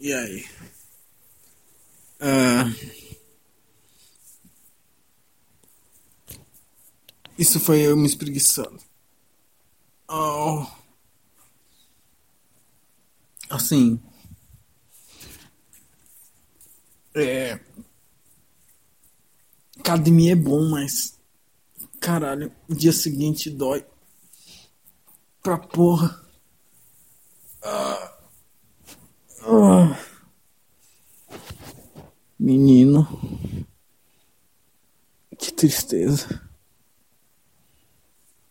E aí? Isso foi eu me espreguiçando. Assim. Academia é bom, mas caralho, o dia seguinte dói pra porra. Menino, que tristeza.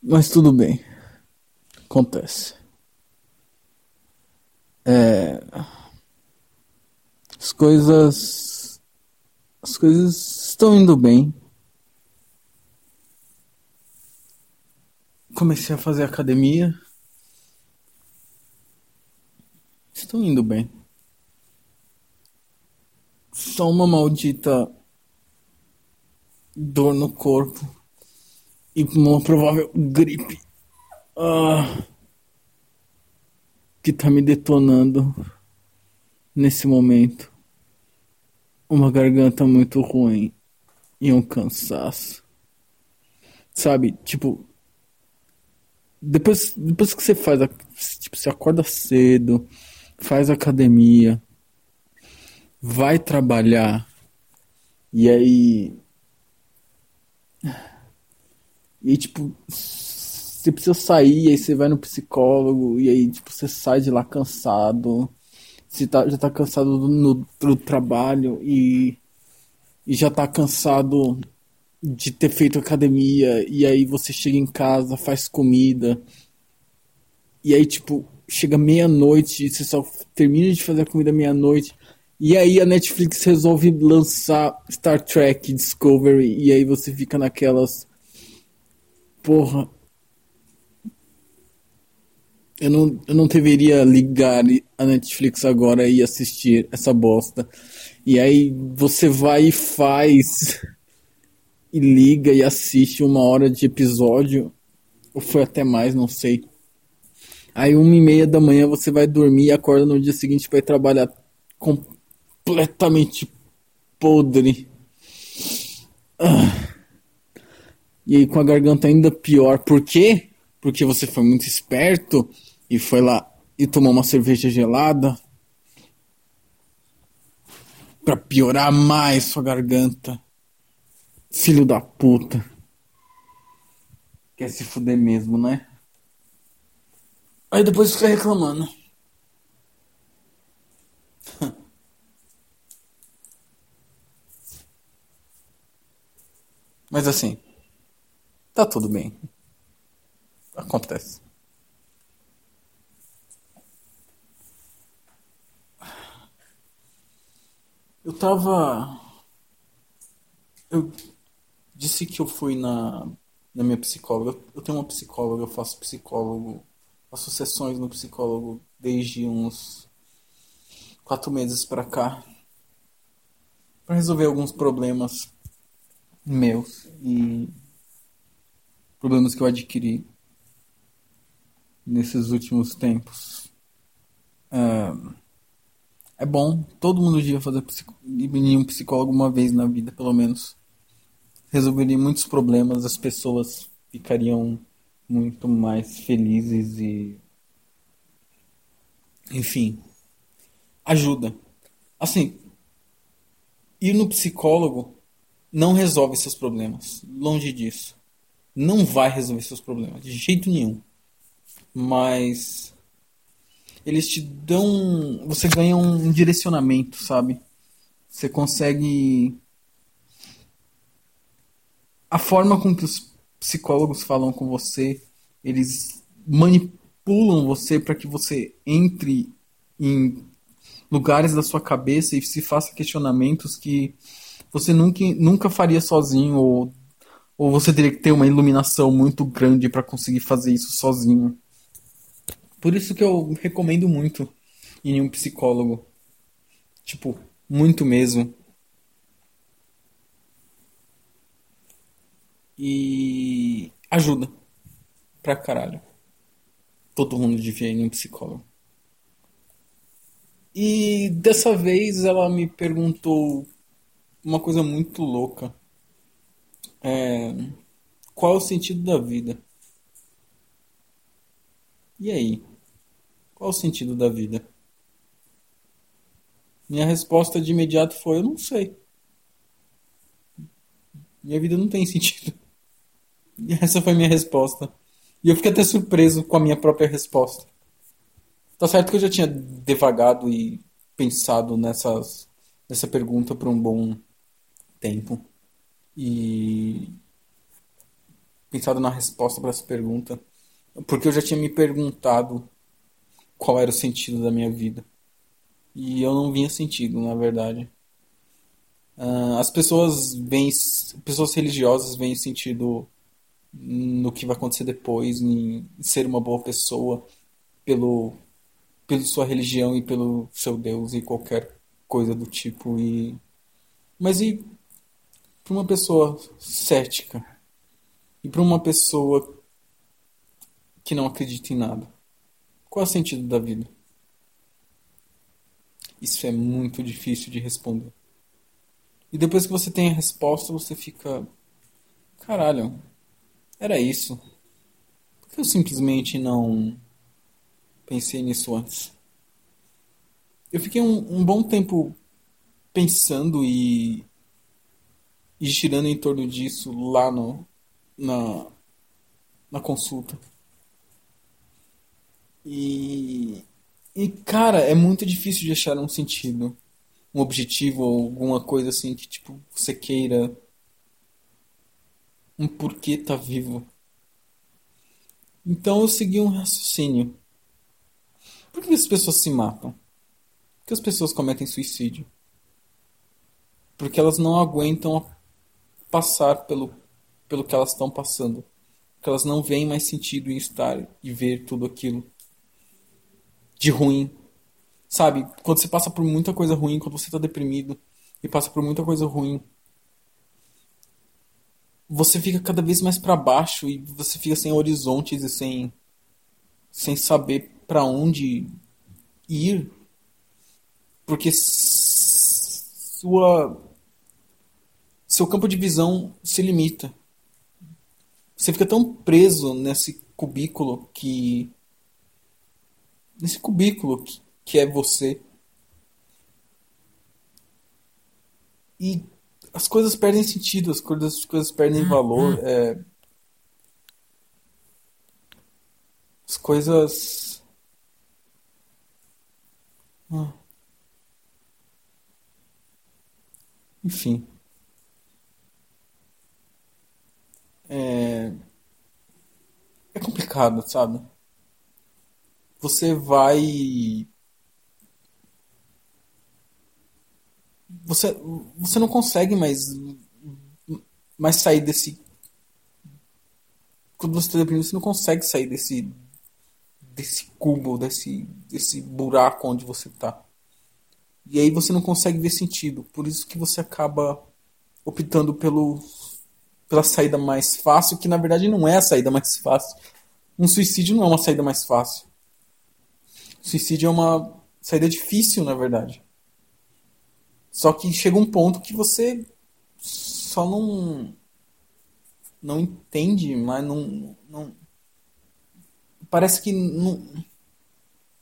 Mas tudo bem, acontece. As coisas estão indo bem. Comecei a fazer academia. Estão indo bem. Só uma maldita dor no corpo e uma provável gripe que tá me detonando nesse momento. Uma garganta muito ruim e um cansaço. Sabe, tipo, depois que você faz, tipo, você acorda cedo, faz academia, vai trabalhar, e aí, tipo, você precisa sair, aí você vai no psicólogo, e aí, tipo, você sai de lá cansado, você já tá cansado do trabalho, e já tá cansado de ter feito academia, e aí você chega em casa, faz comida, e aí, tipo, chega meia-noite, você só termina de fazer a comida meia-noite. E aí a Netflix resolve lançar Star Trek Discovery, e aí você fica naquelas... Porra... Eu não deveria ligar a Netflix agora e assistir essa bosta. E aí você vai e faz... E liga e assiste 1 hora de episódio. Ou foi até mais, não sei. Aí 1h30 da manhã você vai dormir e acorda no dia seguinte pra ir trabalhar completamente podre. E aí com a garganta ainda pior. Por quê? Porque você foi muito esperto e foi lá e tomou uma cerveja gelada pra piorar mais sua garganta. Filho da puta. Quer se fuder mesmo, né? Aí depois fica reclamando. Mas assim, tá tudo bem. Acontece. Eu disse que eu fui na minha psicóloga. Eu tenho uma psicóloga, eu faço psicólogo. Faço sessões no psicólogo desde uns 4 meses pra cá. Pra resolver alguns problemas meus e problemas que eu adquiri nesses últimos tempos. É bom, todo mundo devia fazer um psicólogo uma vez na vida, pelo menos. Resolveria muitos problemas, as pessoas ficariam muito mais felizes e... Enfim, ajuda. Assim, ir no psicólogo não resolve seus problemas. Longe disso. Não vai resolver seus problemas. De jeito nenhum. Mas... eles te dão... você ganha um direcionamento, sabe? Você consegue... A forma com que os psicólogos falam com você... eles manipulam você para que você entre em lugares da sua cabeça... e se faça questionamentos que... você nunca faria sozinho, ou você teria que ter uma iluminação muito grande para conseguir fazer isso sozinho. Por isso que eu recomendo muito ir em um psicólogo. Tipo, muito mesmo. E ajuda pra caralho. Todo mundo devia ir em um psicólogo. E dessa vez ela me perguntou uma coisa muito louca. Qual é o sentido da vida? E aí? Qual é o sentido da vida? Minha resposta de imediato foi: eu não sei. Minha vida não tem sentido. E essa foi minha resposta. E eu fiquei até surpreso com a minha própria resposta. Tá certo que eu já tinha devagado e pensado nessa pergunta por um bom tempo. E pensado na resposta para essa pergunta. Porque eu já tinha me perguntado qual era o sentido da minha vida. E eu não via sentido, na verdade. Pessoas religiosas veem sentido no que vai acontecer depois, em ser uma boa pessoa pela sua religião e pelo seu Deus e qualquer coisa do tipo. Mas e para uma pessoa cética? E para uma pessoa que não acredita em nada? Qual é o sentido da vida? Isso é muito difícil de responder. E depois que você tem a resposta, você fica... Caralho, era isso. Por que eu simplesmente não pensei nisso antes? Eu fiquei um bom tempo pensando e girando em torno disso lá na consulta. E cara, é muito difícil de achar um sentido, um objetivo ou alguma coisa assim que tipo você queira, um porquê tá vivo. Então eu segui um raciocínio. Por que as pessoas se matam? Por que as pessoas cometem suicídio? Porque elas não aguentam passar pelo que elas estão passando. Porque elas não veem mais sentido em estar e ver tudo aquilo de ruim. Sabe, quando você passa por muita coisa ruim, quando você tá deprimido e passa por muita coisa ruim, você fica cada vez mais pra baixo e você fica sem horizontes e sem saber pra onde ir, porque seu campo de visão se limita. Você fica tão preso nesse cubículo que é você. E as coisas perdem sentido, as coisas perdem valor. As coisas... Enfim. É complicado, sabe? Você não consegue mais sair desse... Quando você está deprimido, você não consegue sair desse cubo, desse buraco onde você está. E aí você não consegue ver sentido. Por isso que você acaba optando pela saída mais fácil, que na verdade não é a saída mais fácil. Um suicídio não é uma saída mais fácil. O suicídio é uma saída difícil, na verdade. Só que chega um ponto que você só não entende, mas não parece que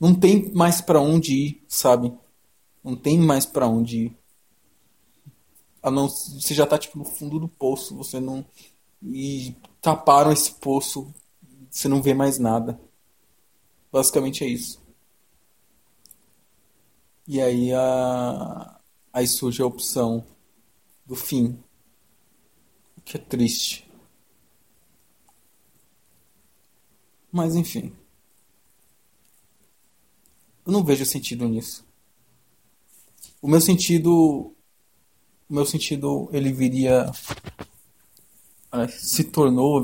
não tem mais pra onde ir, sabe? Não tem mais pra onde ir. Você já tá tipo no fundo do poço, você não... E taparam esse poço, você não vê mais nada. Basicamente é isso. E aí Aí surge a opção do fim, o que é triste. Mas enfim, eu não vejo sentido nisso. O meu sentido, ele viria, se tornou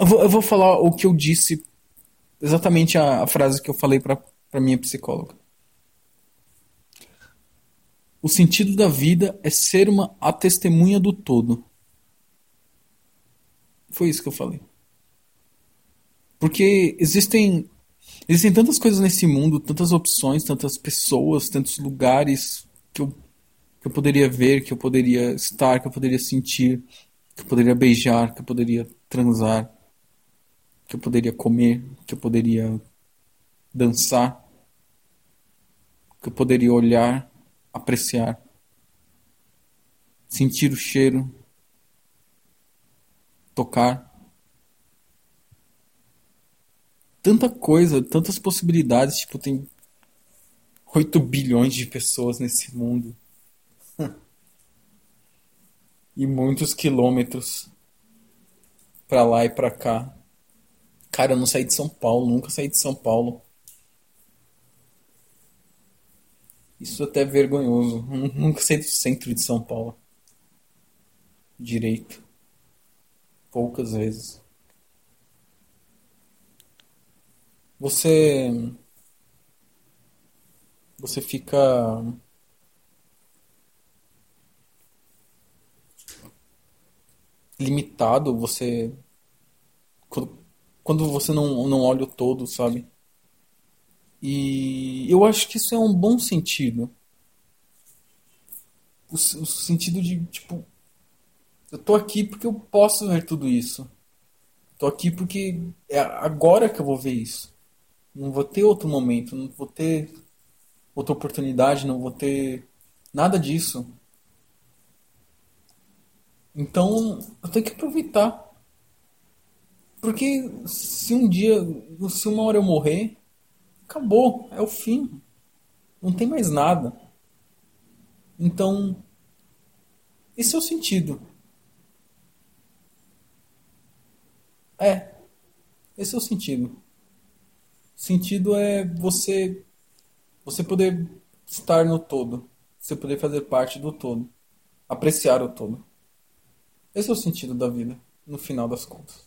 Eu vou falar o que eu disse. Exatamente a frase que eu falei pra minha psicóloga. O sentido da vida é ser a testemunha do todo. Foi isso que eu falei. Porque existem tantas coisas nesse mundo, tantas opções, tantas pessoas, tantos lugares que eu poderia ver, que eu poderia estar, que eu poderia sentir, que eu poderia beijar, que eu poderia transar, que eu poderia comer, que eu poderia dançar, que eu poderia olhar, apreciar, sentir o cheiro, tocar. Tanta coisa, tantas possibilidades, tipo, tem 8 bilhões de pessoas nesse mundo. E muitos quilômetros pra lá e pra cá. Cara, eu não saí de São Paulo, nunca saí de São Paulo. Isso até é vergonhoso. Nunca saí do centro de São Paulo. Direito. Poucas vezes. Você fica... limitado, você... Quando você não olha o todo, sabe? E eu acho que isso é um bom sentido. O sentido de, tipo... Eu tô aqui porque eu posso ver tudo isso. Tô aqui porque é agora que eu vou ver isso. Não vou ter outro momento, não vou ter outra oportunidade, não vou ter nada disso. Então, eu tenho que aproveitar. Porque se uma hora eu morrer, acabou, é o fim. Não tem mais nada. Então, esse é o sentido. Esse é o sentido. O sentido é você poder estar no todo, você poder fazer parte do todo, apreciar o todo. Esse é o sentido da vida, no final das contas.